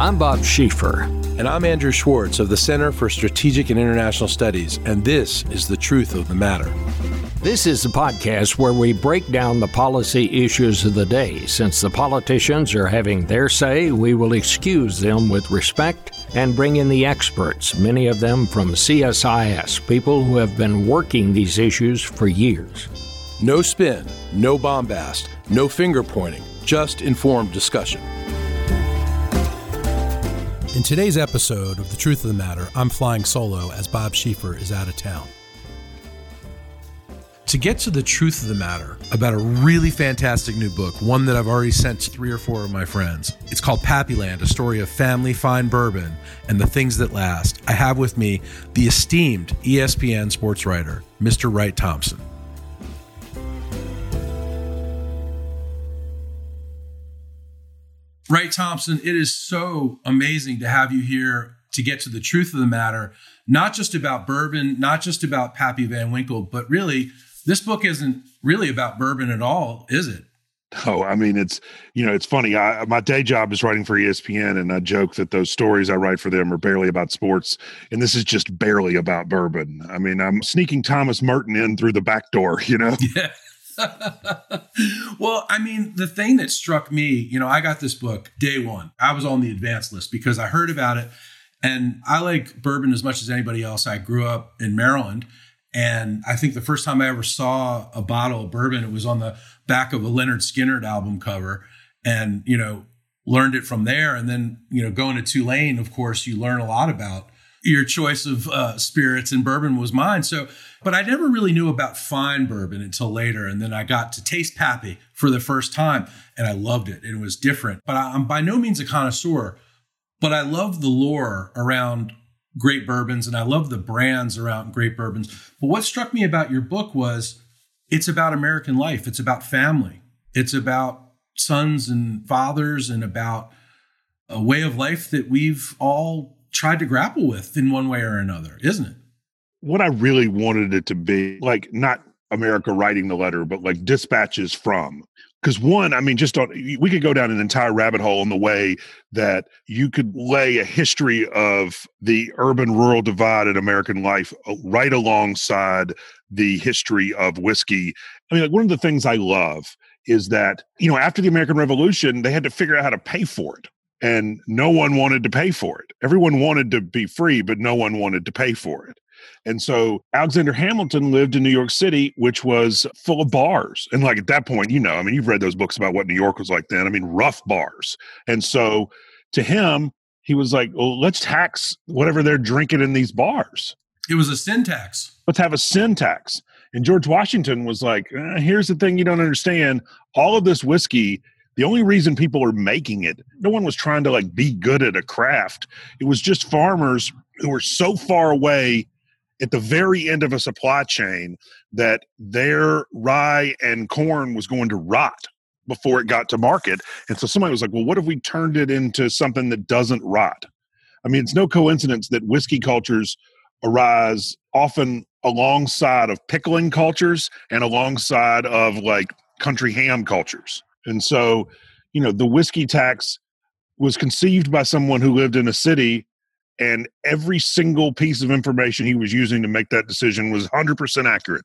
I'm Bob Schieffer. And I'm Andrew Schwartz of the Center for Strategic and International Studies, and this is The Truth of the Matter. This is the podcast where we break down the policy issues of the day. Since the politicians are having their say, we will excuse them with respect and bring in the experts, many of them from CSIS, people who have been working these issues for years. No spin, no bombast, no finger pointing, just informed discussion. In today's episode of The Truth of the Matter, I'm flying solo as Bob Schieffer is out of town. To get to the truth of the matter about a really fantastic new book, one that I've already sent to 3 or 4 of my friends. It's called Pappyland, a story of family, fine bourbon, and the things that last. I have with me the esteemed ESPN sports writer, Mr. Wright Thompson. Wright Thompson, it is so amazing to have you here to get to the truth of the matter, not just about bourbon, not just about Pappy Van Winkle, but really, this book isn't really about bourbon at all, is it? Oh, I mean, it's funny. My day job is writing for ESPN, and I joke that those stories I write for them are barely about sports, and this is just barely about bourbon. I mean, I'm sneaking Thomas Merton in through the back door, you know? Yeah. Well, I mean, the thing that struck me, I got this book day one. I was on the advance list because I heard about it, and I like bourbon as much as anybody else. I grew up in Maryland. And I think the first time I ever saw a bottle of bourbon, it was on the back of a Lynyrd Skynyrd album cover, and, learned it from there. And then, going to Tulane, of course, you learn a lot about your choice of spirits, and bourbon was mine. So, but I never really knew about fine bourbon until later. And then I got to taste Pappy for the first time, and I loved it. And it was different. But I'm by no means a connoisseur, but I love the lore around great bourbons, and I love the brands around great bourbons. But what struck me about your book was it's about American life. It's about family. It's about sons and fathers, and about a way of life that we've all tried to grapple with in one way or another, isn't it? What I really wanted it to be, like, not America writing the letter, but like dispatches from. Because we could go down an entire rabbit hole in the way that you could lay a history of the urban-rural divide in American life right alongside the history of whiskey. I mean, like, one of the things I love is that, after the American Revolution, they had to figure out how to pay for it. And no one wanted to pay for it. Everyone wanted to be free, but no one wanted to pay for it. And so Alexander Hamilton lived in New York City, which was full of bars. And like at that point, you've read those books about what New York was like then. I mean, rough bars. And so to him, he was like, well, let's tax whatever they're drinking in these bars. It was a sin tax. Let's have a sin tax. And George Washington was like, here's the thing you don't understand. All of this whiskey, the only reason people are making it, no one was trying to like be good at a craft. It was just farmers who were so far away at the very end of a supply chain that their rye and corn was going to rot before it got to market. And so somebody was like, well, what if we turned it into something that doesn't rot? I mean, it's no coincidence that whiskey cultures arise often alongside of pickling cultures and alongside of like country ham cultures. And so, the whiskey tax was conceived by someone who lived in a city, and every single piece of information he was using to make that decision was 100% accurate.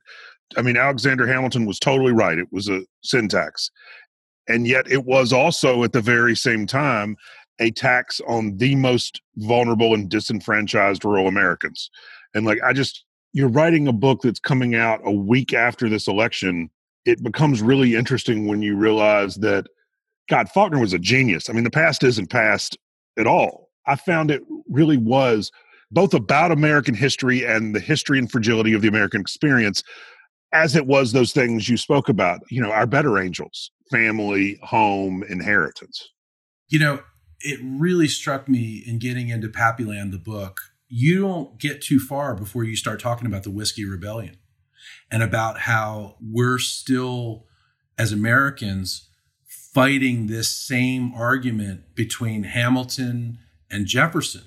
I mean, Alexander Hamilton was totally right. It was a sin tax. And yet it was also at the very same time a tax on the most vulnerable and disenfranchised rural Americans. And like, you're writing a book that's coming out a week after this election. It becomes really interesting when you realize that, God, Faulkner was a genius. I mean, the past isn't past at all. I found it really was both about American history and the history and fragility of the American experience, as it was those things you spoke about, our better angels, family, home, inheritance. It really struck me in getting into Pappyland, the book, you don't get too far before you start talking about the Whiskey Rebellion and about how we're still, as Americans, fighting this same argument between Hamilton and Jefferson.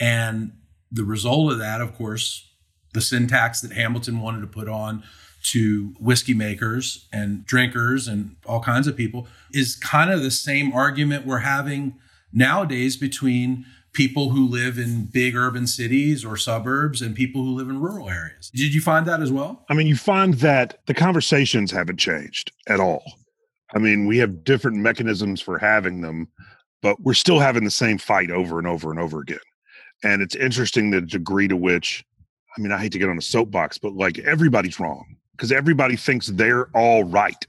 And the result of that, of course, the sin tax that Hamilton wanted to put on to whiskey makers and drinkers and all kinds of people is kind of the same argument we're having nowadays between people who live in big urban cities or suburbs and people who live in rural areas. Did you find that as well? I mean, you find that the conversations haven't changed at all. I mean, we have different mechanisms for having them, but we're still having the same fight over and over and over again. And it's interesting the degree to which, I mean, I hate to get on a soapbox, but like everybody's wrong because everybody thinks they're all right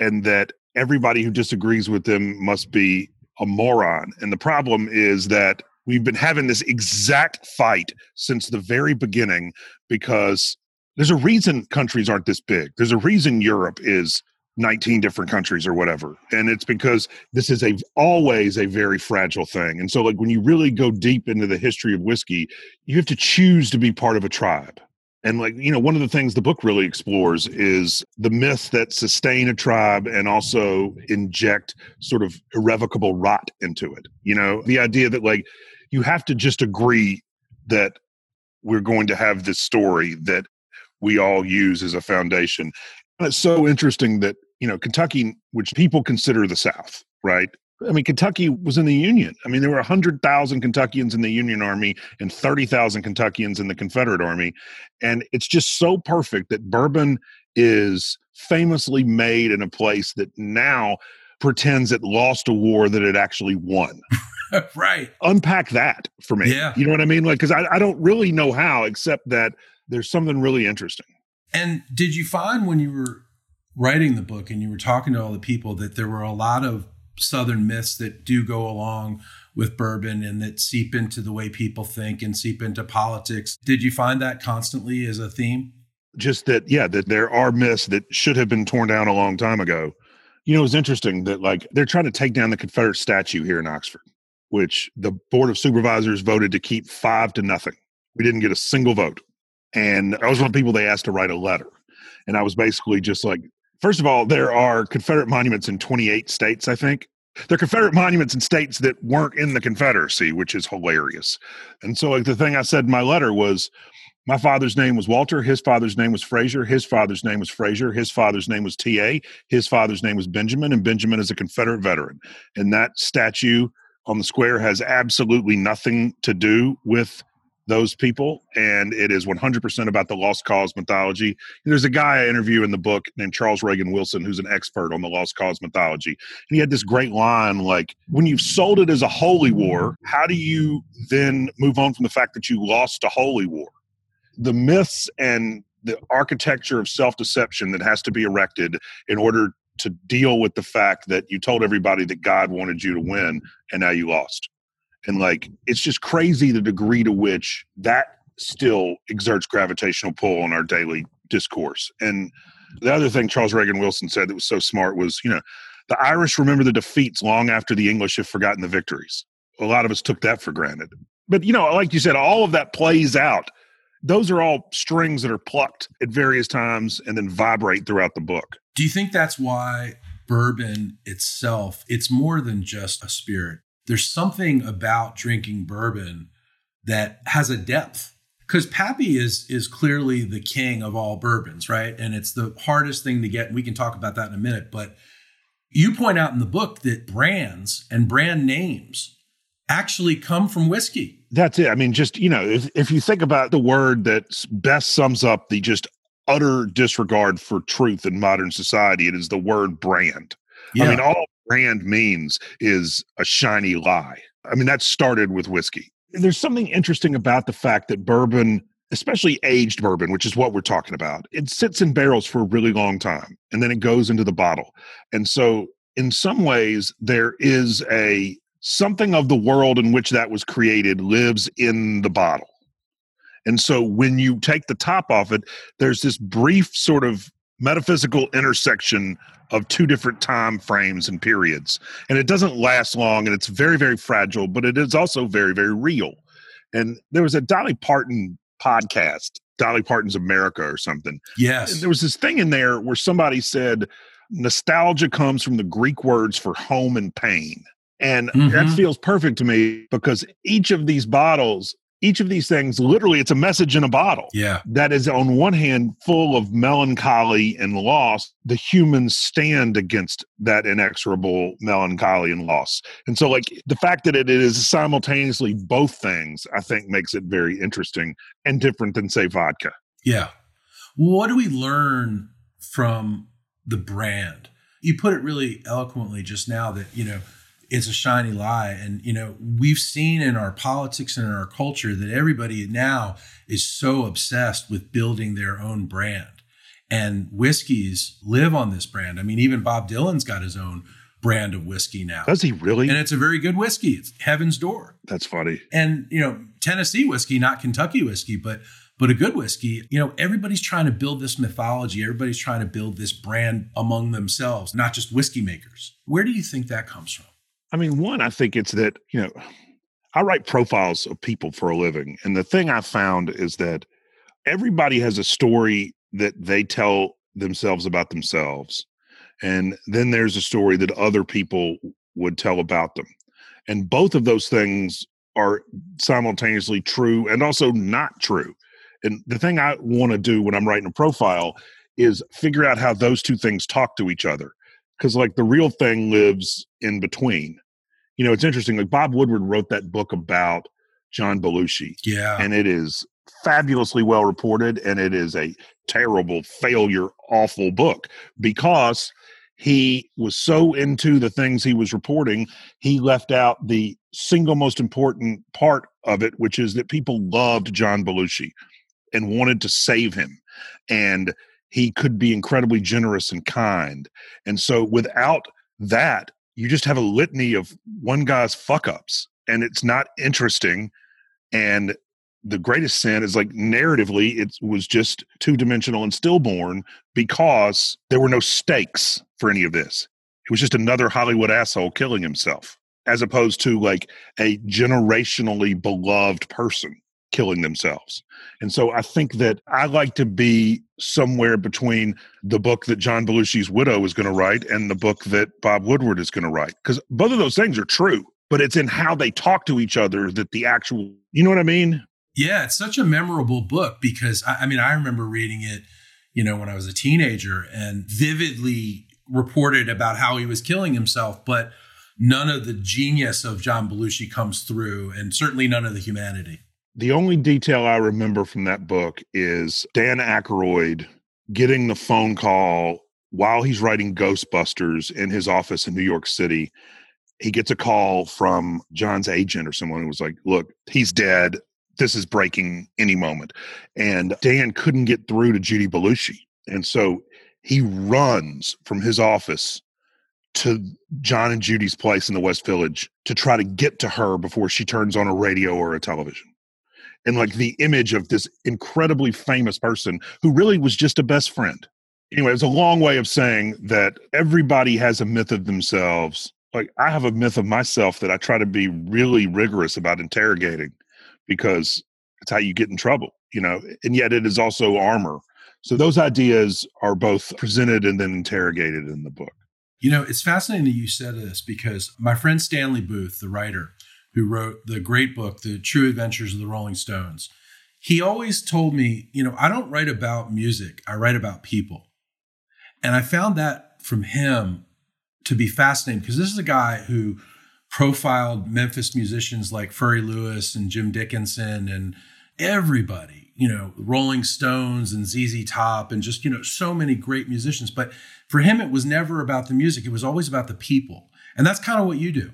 and that everybody who disagrees with them must be a moron. And the problem is that we've been having this exact fight since the very beginning because there's a reason countries aren't this big. There's a reason Europe is 19 different countries or whatever. And it's because this is always a very fragile thing. And so like when you really go deep into the history of whiskey, you have to choose to be part of a tribe. And like, you know, one of the things the book really explores is the myths that sustain a tribe and also inject sort of irrevocable rot into it. You know, the idea that like, you have to just agree that we're going to have this story that we all use as a foundation. And it's so interesting that, you know, Kentucky, which people consider the South, right? I mean, Kentucky was in the Union. I mean, there were 100,000 Kentuckians in the Union Army and 30,000 Kentuckians in the Confederate Army. And it's just so perfect that bourbon is famously made in a place that now pretends it lost a war that it actually won. Right. Unpack that for me. Yeah. You know what I mean? Like, because I don't really know how, except that there's something really interesting. And did you find when you were writing the book and you were talking to all the people that there were a lot of Southern myths that do go along with bourbon and that seep into the way people think and seep into politics? Did you find that constantly as a theme? Just that, yeah, that there are myths that should have been torn down a long time ago. You know, it's interesting that like they're trying to take down the Confederate statue here in Oxford, which the Board of Supervisors voted to keep 5-0. We didn't get a single vote. And I was one of the people they asked to write a letter. And I was basically just like, first of all, there are Confederate monuments in 28 states, I think. There are Confederate monuments in states that weren't in the Confederacy, which is hilarious. And so like the thing I said in my letter was, my father's name was Walter, his father's name was Frazier, his father's name was Frazier, his father's name was T.A., his father's name was Benjamin, and Benjamin is a Confederate veteran. And that statue on the square has absolutely nothing to do with those people, and it is 100% about the Lost Cause mythology. And there's a guy I interview in the book named Charles Reagan Wilson, who's an expert on the Lost Cause mythology. And he had this great line, like, when you've sold it as a holy war, how do you then move on from the fact that you lost a holy war? The myths and the architecture of self-deception that has to be erected in order to deal with the fact that you told everybody that God wanted you to win, and now you lost. And like, it's just crazy the degree to which that still exerts gravitational pull on our daily discourse. And the other thing Charles Reagan Wilson said that was so smart was, you know, the Irish remember the defeats long after the English have forgotten the victories. A lot of us took that for granted. But, you know, like you said, all of that plays out. Those are all strings that are plucked at various times and then vibrate throughout the book. Do you think that's why bourbon itself, it's more than just a spirit? There's something about drinking bourbon that has a depth, because Pappy is clearly the king of all bourbons, right? And it's the hardest thing to get. We can talk about that in a minute, but you point out in the book that brands and brand names actually come from whiskey. That's it. I mean, just, you know, if you think about the word that best sums up the just utter disregard for truth in modern society, it is the word brand. Yeah. I mean, all brand means is a shiny lie. I mean, that started with whiskey. There's something interesting about the fact that bourbon, especially aged bourbon, which is what we're talking about, it sits in barrels for a really long time, and then it goes into the bottle. And so in some ways, there is a something of the world in which that was created lives in the bottle. And so when you take the top off it, there's this brief sort of metaphysical intersection of two different time frames and periods. And it doesn't last long, and it's very, very fragile, but it is also very, very real. And there was a Dolly Parton podcast, Dolly Parton's America or something. Yes. And there was this thing in there where somebody said, nostalgia comes from the Greek words for home and pain. And that feels perfect to me because each of these bottles each of these things, literally, it's a message in a bottle. Yeah. That is, on one hand, full of melancholy and loss. The humans stand against that inexorable melancholy and loss. And so, like, the fact that it is simultaneously both things, I think, makes it very interesting and different than, say, vodka. Yeah. What do we learn from the brand? You put it really eloquently just now that, you know, it's a shiny lie. And, you know, we've seen in our politics and in our culture that everybody now is so obsessed with building their own brand. And whiskeys live on this brand. I mean, even Bob Dylan's got his own brand of whiskey now. Does he really? And it's a very good whiskey. It's Heaven's Door. That's funny. And, you know, Tennessee whiskey, not Kentucky whiskey, but a good whiskey. You know, everybody's trying to build this mythology. Everybody's trying to build this brand among themselves, not just whiskey makers. Where do you think that comes from? I mean, one, I think it's that, you know, I write profiles of people for a living. And the thing I found is that everybody has a story that they tell themselves about themselves. And then there's a story that other people would tell about them. And both of those things are simultaneously true and also not true. And the thing I want to do when I'm writing a profile is figure out how those two things talk to each other. Because, like, the real thing lives in between. You know, it's interesting. Like, Bob Woodward wrote that book about John Belushi. Yeah. And it is fabulously well reported, and it is a terrible failure, awful book, because he was so into the things he was reporting, he left out the single most important part of it, which is that people loved John Belushi and wanted to save him. And he could be incredibly generous and kind. And so without that, you just have a litany of one guy's fuck-ups, and it's not interesting. And the greatest sin is, like, narratively, it was just two-dimensional and stillborn because there were no stakes for any of this. It was just another Hollywood asshole killing himself, as opposed to, like, a generationally beloved person killing themselves. And so I think that I like to be somewhere between the book that John Belushi's widow is going to write and the book that Bob Woodward is going to write. Because both of those things are true, but it's in how they talk to each other that the actual, you know what I mean? Yeah, it's such a memorable book because, I mean, I remember reading it, you know, when I was a teenager and vividly reported about how he was killing himself, but none of the genius of John Belushi comes through, and certainly none of the humanity. The only detail I remember from that book is Dan Aykroyd getting the phone call while he's writing Ghostbusters in his office in New York City. He gets a call from John's agent or someone who was like, look, he's dead. This is breaking any moment. And Dan couldn't get through to Judy Belushi. And so he runs from his office to John and Judy's place in the West Village to try to get to her before she turns on a radio or a television. And, like, the image of this incredibly famous person who really was just a best friend. Anyway, it's a long way of saying that everybody has a myth of themselves. Like, I have a myth of myself that I try to be really rigorous about interrogating because it's how you get in trouble, you know, and yet it is also armor. So those ideas are both presented and then interrogated in the book. You know, it's fascinating that you said this because my friend Stanley Booth, the writer, who wrote the great book, The True Adventures of the Rolling Stones, he always told me, you know, I don't write about music, I write about people. And I found that from him to be fascinating because this is a guy who profiled Memphis musicians like Furry Lewis and Jim Dickinson and everybody, you know, Rolling Stones and ZZ Top and just, you know, so many great musicians. But for him, it was never about the music. It was always about the people. And that's kind of what you do.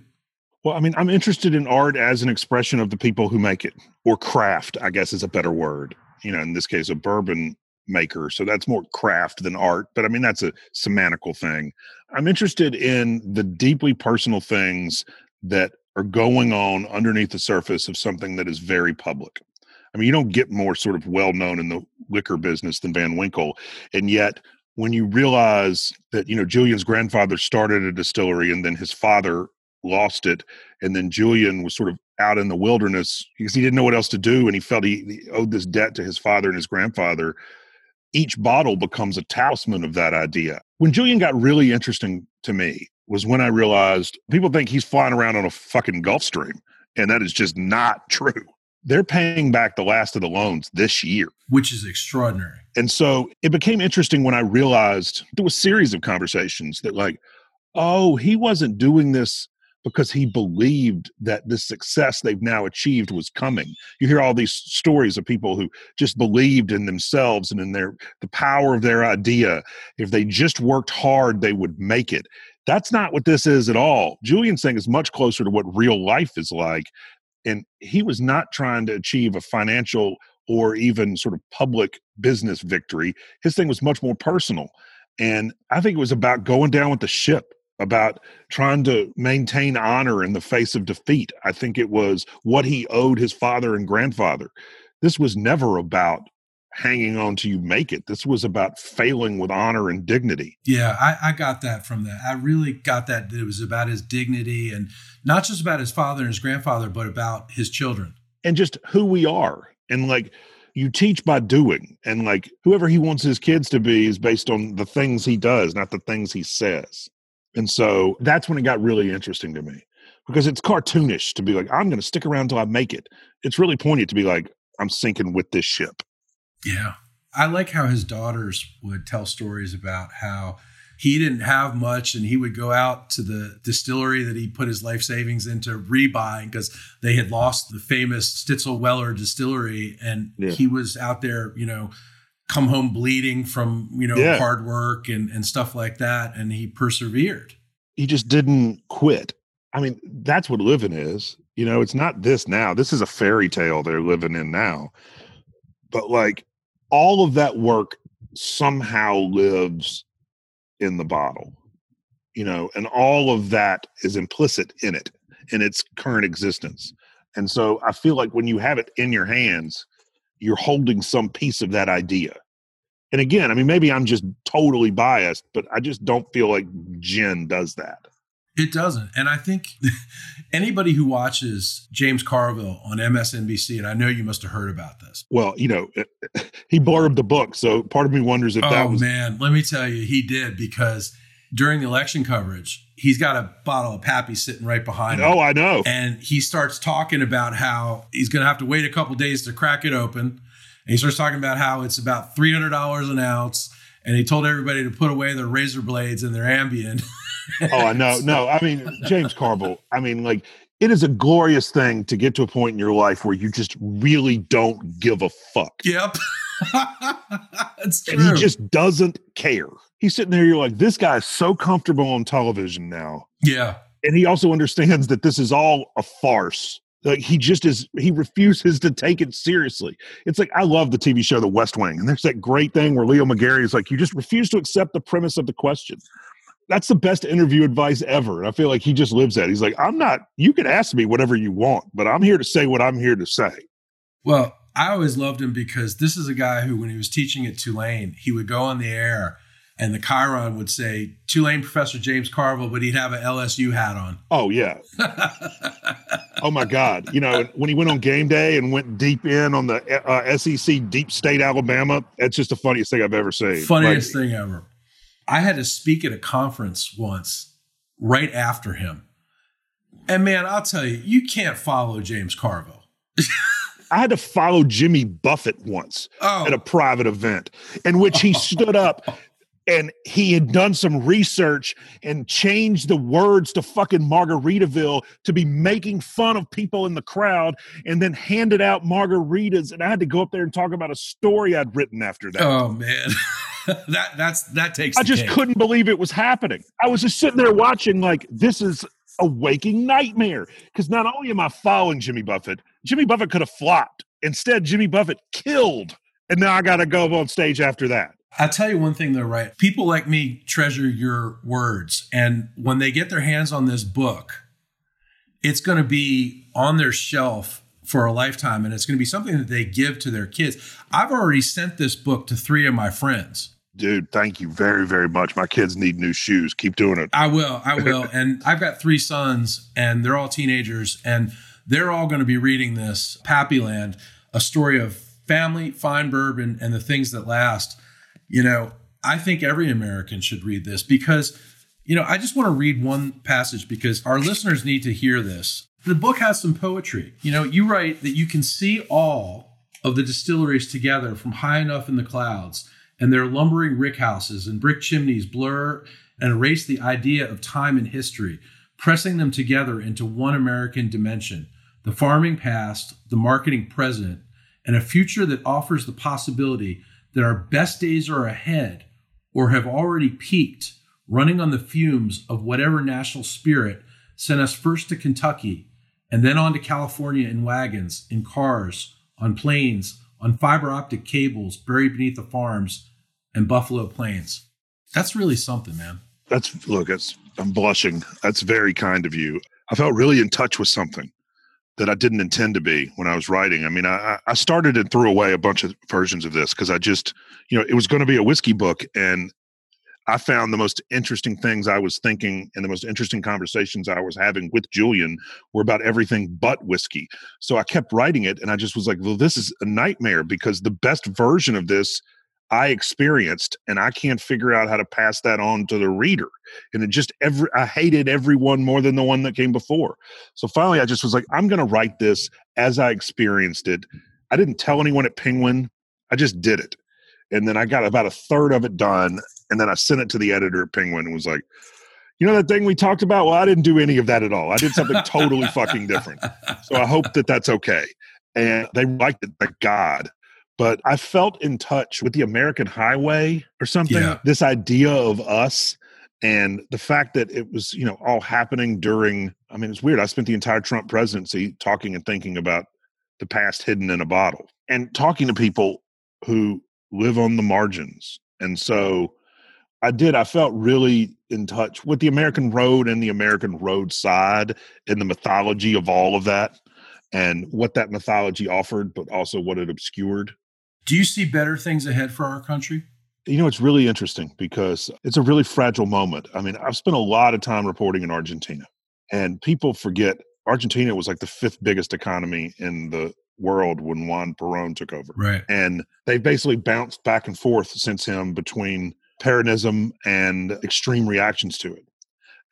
Well, I mean, I'm interested in art as an expression of the people who make it, or craft, I guess is a better word. You know, in this case, a bourbon maker. So that's more craft than art. But I mean, that's a semantical thing. I'm interested in the deeply personal things that are going on underneath the surface of something that is very public. I mean, you don't get more sort of well-known in the liquor business than Van Winkle. And yet, when you realize that, you know, Julian's grandfather started a distillery and then his father lost it. And then Julian was sort of out in the wilderness because he didn't know what else to do. And he felt he owed this debt to his father and his grandfather. Each bottle becomes a talisman of that idea. When Julian got really interesting to me was when I realized people think he's flying around on a fucking Gulfstream. And that is just not true. they're paying back the last of the loans this year. Which is extraordinary. And so it became interesting when I realized through a series of conversations that like, oh, he wasn't doing this because he believed that the success they've now achieved was coming. You hear all these stories of people who just believed in themselves and in the power of their idea. If they just worked hard, they would make it. That's not what this is at all. Julian's thing is much closer to what real life is like. And he was not trying to achieve a financial or even sort of public business victory. His thing was much more personal. And I think it was about going down with the ship, about trying to maintain honor in the face of defeat. I think it was what he owed his father and grandfather. This was never about hanging on till you make it. This was about failing with honor and dignity. Yeah, I got that from that. I really got that. It was about his dignity and not just about his father and his grandfather, but about his children. And just who we are. And like, you teach by doing. And like, whoever he wants his kids to be is based on the things he does, not the things he says. And so that's when it got really interesting to me, because it's cartoonish to be like, I'm going to stick around till I make it. It's really poignant to be like, I'm sinking with this ship. Yeah. I like how his daughters would tell stories about how he didn't have much and he would go out to the distillery that he put his life savings into rebuying because they had lost the famous Stitzel-Weller distillery. And he was out there, you know, come home bleeding from, you know, hard work and stuff like that. And he persevered. He just didn't quit. I mean, that's what living is. You know, it's not this now. This is a fairy tale they're living in now. But like all of that work somehow lives in the bottle, you know, and all of that is implicit in it, in its current existence. And so I feel like when you have it in your hands, you're holding some piece of that idea. And again, I mean, maybe I'm just totally biased, but I just don't feel like Jen does that. It doesn't. And I think anybody who watches James Carville on MSNBC, and I know you must have heard about this. Well, you know, he blurbed the book. So part of me wonders if that was... Oh, man. Let me tell you, he did, because during the election coverage, he's got a bottle of Pappy sitting right behind him. Oh, I know. And he starts talking about how he's going to have to wait a couple of days to crack it open. And he starts talking about how it's about $300 an ounce. And he told everybody to put away their razor blades and their Ambien. Oh, I know. No, I mean, James Carville, I mean, like, it is a glorious thing to get to a point in your life where you just really don't give a fuck. Yep. It's true. And he just doesn't care. He's sitting there, you're like, this guy is so comfortable on television now. Yeah. And he also understands that this is all a farce. Like, he just is, he refuses to take it seriously. It's like, I love the TV show The West Wing. And there's that great thing where Leo McGarry is like, you just refuse to accept the premise of the question. That's the best interview advice ever. And I feel like he just lives that. He's like, I'm not, you can ask me whatever you want, but I'm here to say what I'm here to say. Well, I always loved him because this is a guy who, when he was teaching at Tulane, he would go on the air and the chyron would say, Tulane Professor James Carville, but he'd have an LSU hat on. Oh, yeah. Oh, my God. You know, when he went on Game Day and went deep in on the SEC deep state Alabama, that's just the funniest thing I've ever seen. Funniest thing ever. I had to speak at a conference once right after him. And man, I'll tell you, you can't follow James Carville. I had to follow Jimmy Buffett once at a private event in which he stood up and he had done some research and changed the words to fucking Margaritaville to be making fun of people in the crowd and then handed out margaritas. And I had to go up there and talk about a story I'd written after that. Oh, man. That takes. I just couldn't believe it was happening. I was just sitting there watching, like, this is a waking nightmare. Because not only am I following Jimmy Buffett could have flopped. Instead, Jimmy Buffett killed, and now I got to go up on stage after that. I'll tell you one thing, though, right? People like me treasure your words, and when they get their hands on this book, it's going to be on their shelf for a lifetime, and it's going to be something that they give to their kids. I've already sent this book to 3 of my friends. Dude, thank you very, very much. My kids need new shoes. Keep doing it. I will. And I've got 3 sons, and they're all teenagers, and they're all going to be reading this, Pappyland, a story of family, fine bourbon, and the things that last. You know, I think every American should read this because, you know, I just want to read one passage because our listeners need to hear this. The book has some poetry. You know, you write that you can see all of the distilleries together from high enough in the clouds, and their lumbering rickhouses and brick chimneys blur and erase the idea of time and history, pressing them together into one American dimension, the farming past, the marketing present, and a future that offers the possibility that our best days are ahead or have already peaked, running on the fumes of whatever national spirit sent us first to Kentucky and then on to California in wagons, in cars, on planes, on fiber optic cables buried beneath the farms and Buffalo Plains. That's really something, man. I'm blushing. That's very kind of you. I felt really in touch with something that I didn't intend to be when I was writing. I mean, I started and threw away a bunch of versions of this because I just, you know, it was going to be a whiskey book. And I found the most interesting things I was thinking and the most interesting conversations I was having with Julian were about everything but whiskey. So I kept writing it and I just was like, well, this is a nightmare because the best version of this I experienced and I can't figure out how to pass that on to the reader. And it just I hated everyone more than the one that came before. So finally I just was like, I'm going to write this as I experienced it. I didn't tell anyone at Penguin. I just did it. And then I got about a third of it done. And then I sent it to the editor at Penguin and was like, you know that thing we talked about? Well, I didn't do any of that at all. I did something totally fucking different. So I hope that that's okay. And they liked it, thank God. But I felt in touch with the American highway or something, This idea of us and the fact that it was, you know, all happening during, I mean, it's weird. I spent the entire Trump presidency talking and thinking about the past hidden in a bottle and talking to people who live on the margins. And so I felt really in touch with the American road and the American roadside and the mythology of all of that and what that mythology offered, but also what it obscured. Do you see better things ahead for our country? You know, it's really interesting because it's a really fragile moment. I mean, I've spent a lot of time reporting in Argentina, and people forget Argentina was like the fifth biggest economy in the world when Juan Perón took over. Right. And they basically bounced back and forth since him between Peronism and extreme reactions to it.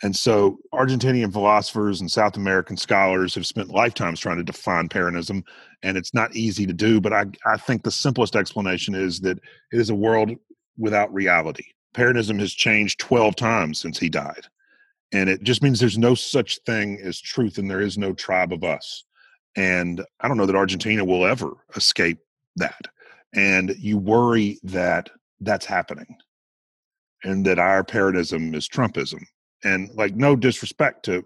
And so Argentinian philosophers and South American scholars have spent lifetimes trying to define Peronism, and it's not easy to do, but I think the simplest explanation is that it is a world without reality. Peronism has changed 12 times since he died, and it just means there's no such thing as truth, and there is no tribe of us. And I don't know that Argentina will ever escape that. And you worry that that's happening and that our Peronism is Trumpism. And like, no disrespect to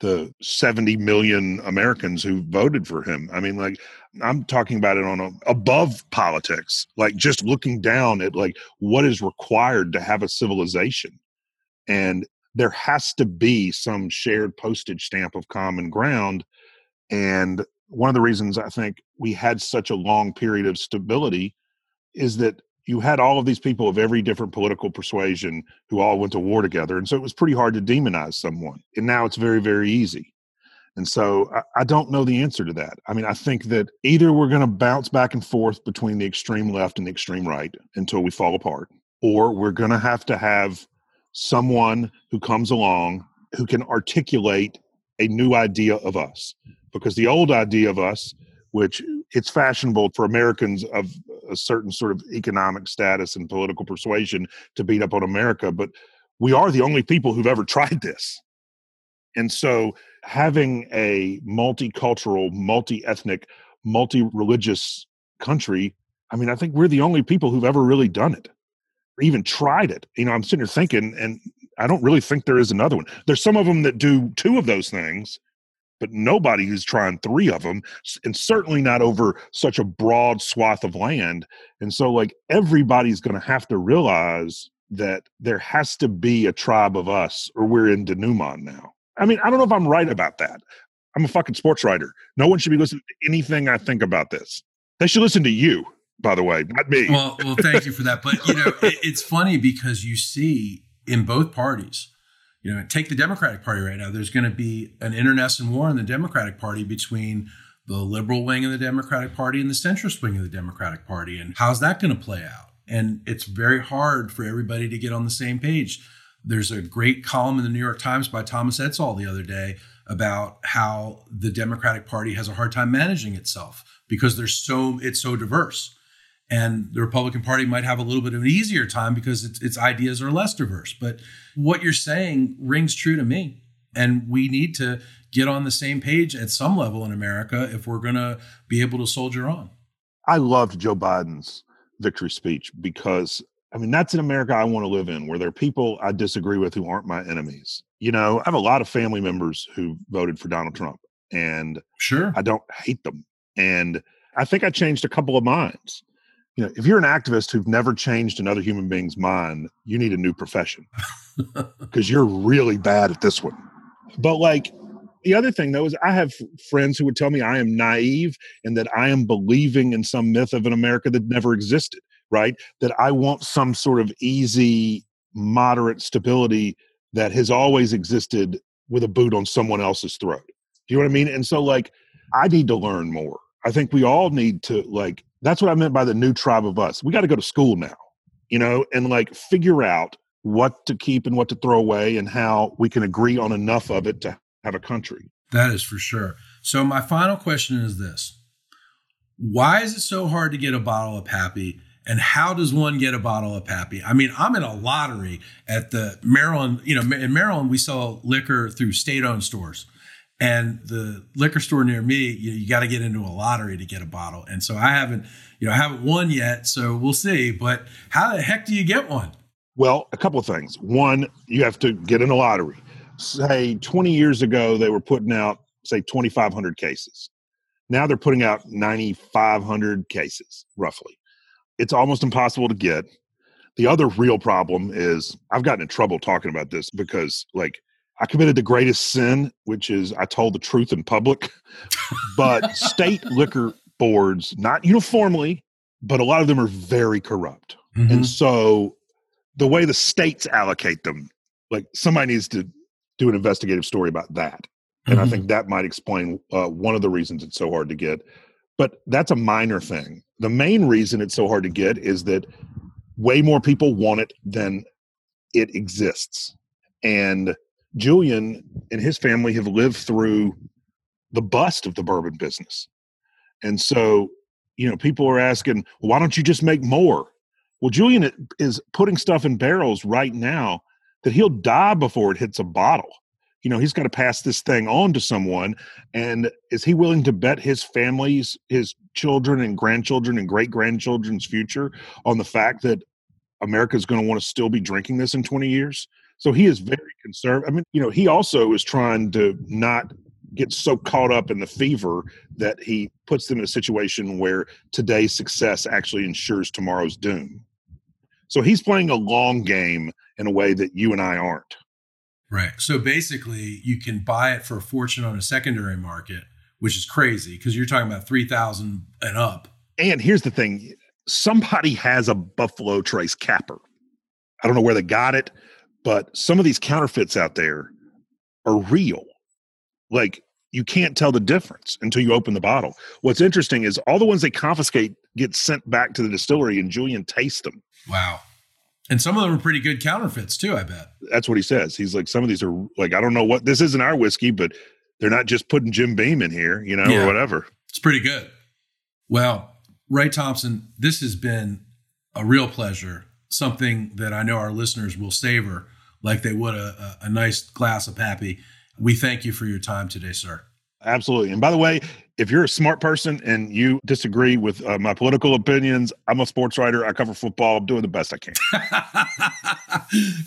the 70 million Americans who voted for him. I mean, like, I'm talking about it on above politics, like just looking down at like what is required to have a civilization. And there has to be some shared postage stamp of common ground. And one of the reasons I think we had such a long period of stability is that you had all of these people of every different political persuasion who all went to war together. And so it was pretty hard to demonize someone. And now it's very, very easy. And so I don't know the answer to that. I mean, I think that either we're going to bounce back and forth between the extreme left and the extreme right until we fall apart, or we're going to have someone who comes along who can articulate a new idea of us. Because the old idea of us, which it's fashionable for Americans of a certain sort of economic status and political persuasion to beat up on America, but we are the only people who've ever tried this. And so having a multicultural, multi-ethnic, multi-religious country, I mean, I think we're the only people who've ever really done it, or even tried it. You know, I'm sitting here thinking, and I don't really think there is another one. There's some of them that do two of those things, but nobody who's trying three of them, and certainly not over such a broad swath of land. And so like everybody's going to have to realize that there has to be a tribe of us or we're in denouement now. I mean, I don't know if I'm right about that. I'm a fucking sports writer. No one should be listening to anything I think about this. They should listen to you, by the way, not me. Well, thank you for that. But, you know, it's funny because you see in both parties, you know, take the Democratic Party right now. There's going to be an internecine war in the Democratic Party between the liberal wing of the Democratic Party and the centrist wing of the Democratic Party. And how's that going to play out? And it's very hard for everybody to get on the same page. There's a great column in the New York Times by Thomas Edsall the other day about how the Democratic Party has a hard time managing itself because it's so diverse. And the Republican Party might have a little bit of an easier time because its ideas are less diverse. But what you're saying rings true to me. And we need to get on the same page at some level in America if we're going to be able to soldier on. I loved Joe Biden's victory speech because, I mean, that's an America I want to live in, where there are people I disagree with who aren't my enemies. You know, I have a lot of family members who voted for Donald Trump, and sure, I don't hate them. And I think I changed a couple of minds. You know, if you're an activist who've never changed another human being's mind, you need a new profession because you're really bad at this one. But like, the other thing, though, is I have friends who would tell me I am naive and that I am believing in some myth of an America that never existed, right? That I want some sort of easy, moderate stability that has always existed with a boot on someone else's throat. Do you know what I mean? And so, like, I need to learn more. I think we all need to, like, that's what I meant by the new tribe of us. We got to go to school now, you know, and, like, figure out what to keep and what to throw away and how we can agree on enough of it to have a country. That is for sure. So my final question is this. Why is it so hard to get a bottle of Pappy? And how does one get a bottle of Pappy? I mean, I'm in a lottery at the Maryland, you know, in Maryland, we sell liquor through state-owned stores. And the liquor store near me, you got to get into a lottery to get a bottle. And so I haven't won yet. So we'll see. But how the heck do you get one? Well, a couple of things. One, you have to get in a lottery. Say 20 years ago, they were putting out, say, 2,500 cases. Now they're putting out 9,500 cases, roughly. It's almost impossible to get. The other real problem is I've gotten in trouble talking about this because, like, I committed the greatest sin, which is I told the truth in public. But state liquor boards, not uniformly, but a lot of them are very corrupt. Mm-hmm. And so the way the states allocate them, like, somebody needs to do an investigative story about that. And mm-hmm. I think that might explain one of the reasons it's so hard to get. But that's a minor thing. The main reason it's so hard to get is that way more people want it than it exists. And Julian and his family have lived through the bust of the bourbon business. And so, you know, people are asking, well, why don't you just make more? Well, Julian is putting stuff in barrels right now that he'll die before it hits a bottle. You know, he's got to pass this thing on to someone. And is he willing to bet his family's, his children and grandchildren and great-grandchildren's future on the fact that America's going to want to still be drinking this in 20 years? So he is very conservative. I mean, you know, he also is trying to not get so caught up in the fever that he puts them in a situation where today's success actually ensures tomorrow's doom. So he's playing a long game in a way that you and I aren't. Right. So basically, you can buy it for a fortune on a secondary market, which is crazy because you're talking about $3,000 and up. And here's the thing. Somebody has a Buffalo Trace capper. I don't know where they got it, but some of these counterfeits out there are real. Like, you can't tell the difference until you open the bottle. What's interesting is all the ones they confiscate get sent back to the distillery and Julian tastes them. Wow. And some of them are pretty good counterfeits too, I bet. That's what he says. He's like, some of these are like, I don't know what, this isn't our whiskey, but they're not just putting Jim Beam in here, you know, yeah, or whatever. It's pretty good. Well, Wright Thompson, this has been a real pleasure. Something that I know our listeners will savor like they would a nice glass of Pappy. We thank you for your time today, sir. Absolutely. And by the way, if you're a smart person and you disagree with my political opinions, I'm a sports writer. I cover football. I'm doing the best I can.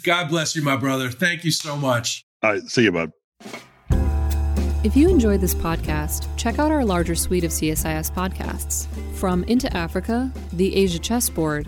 God bless you, my brother. Thank you so much. All right. See you, bud. If you enjoyed this podcast, check out our larger suite of CSIS podcasts. From Into Africa, The Asia Chessboard,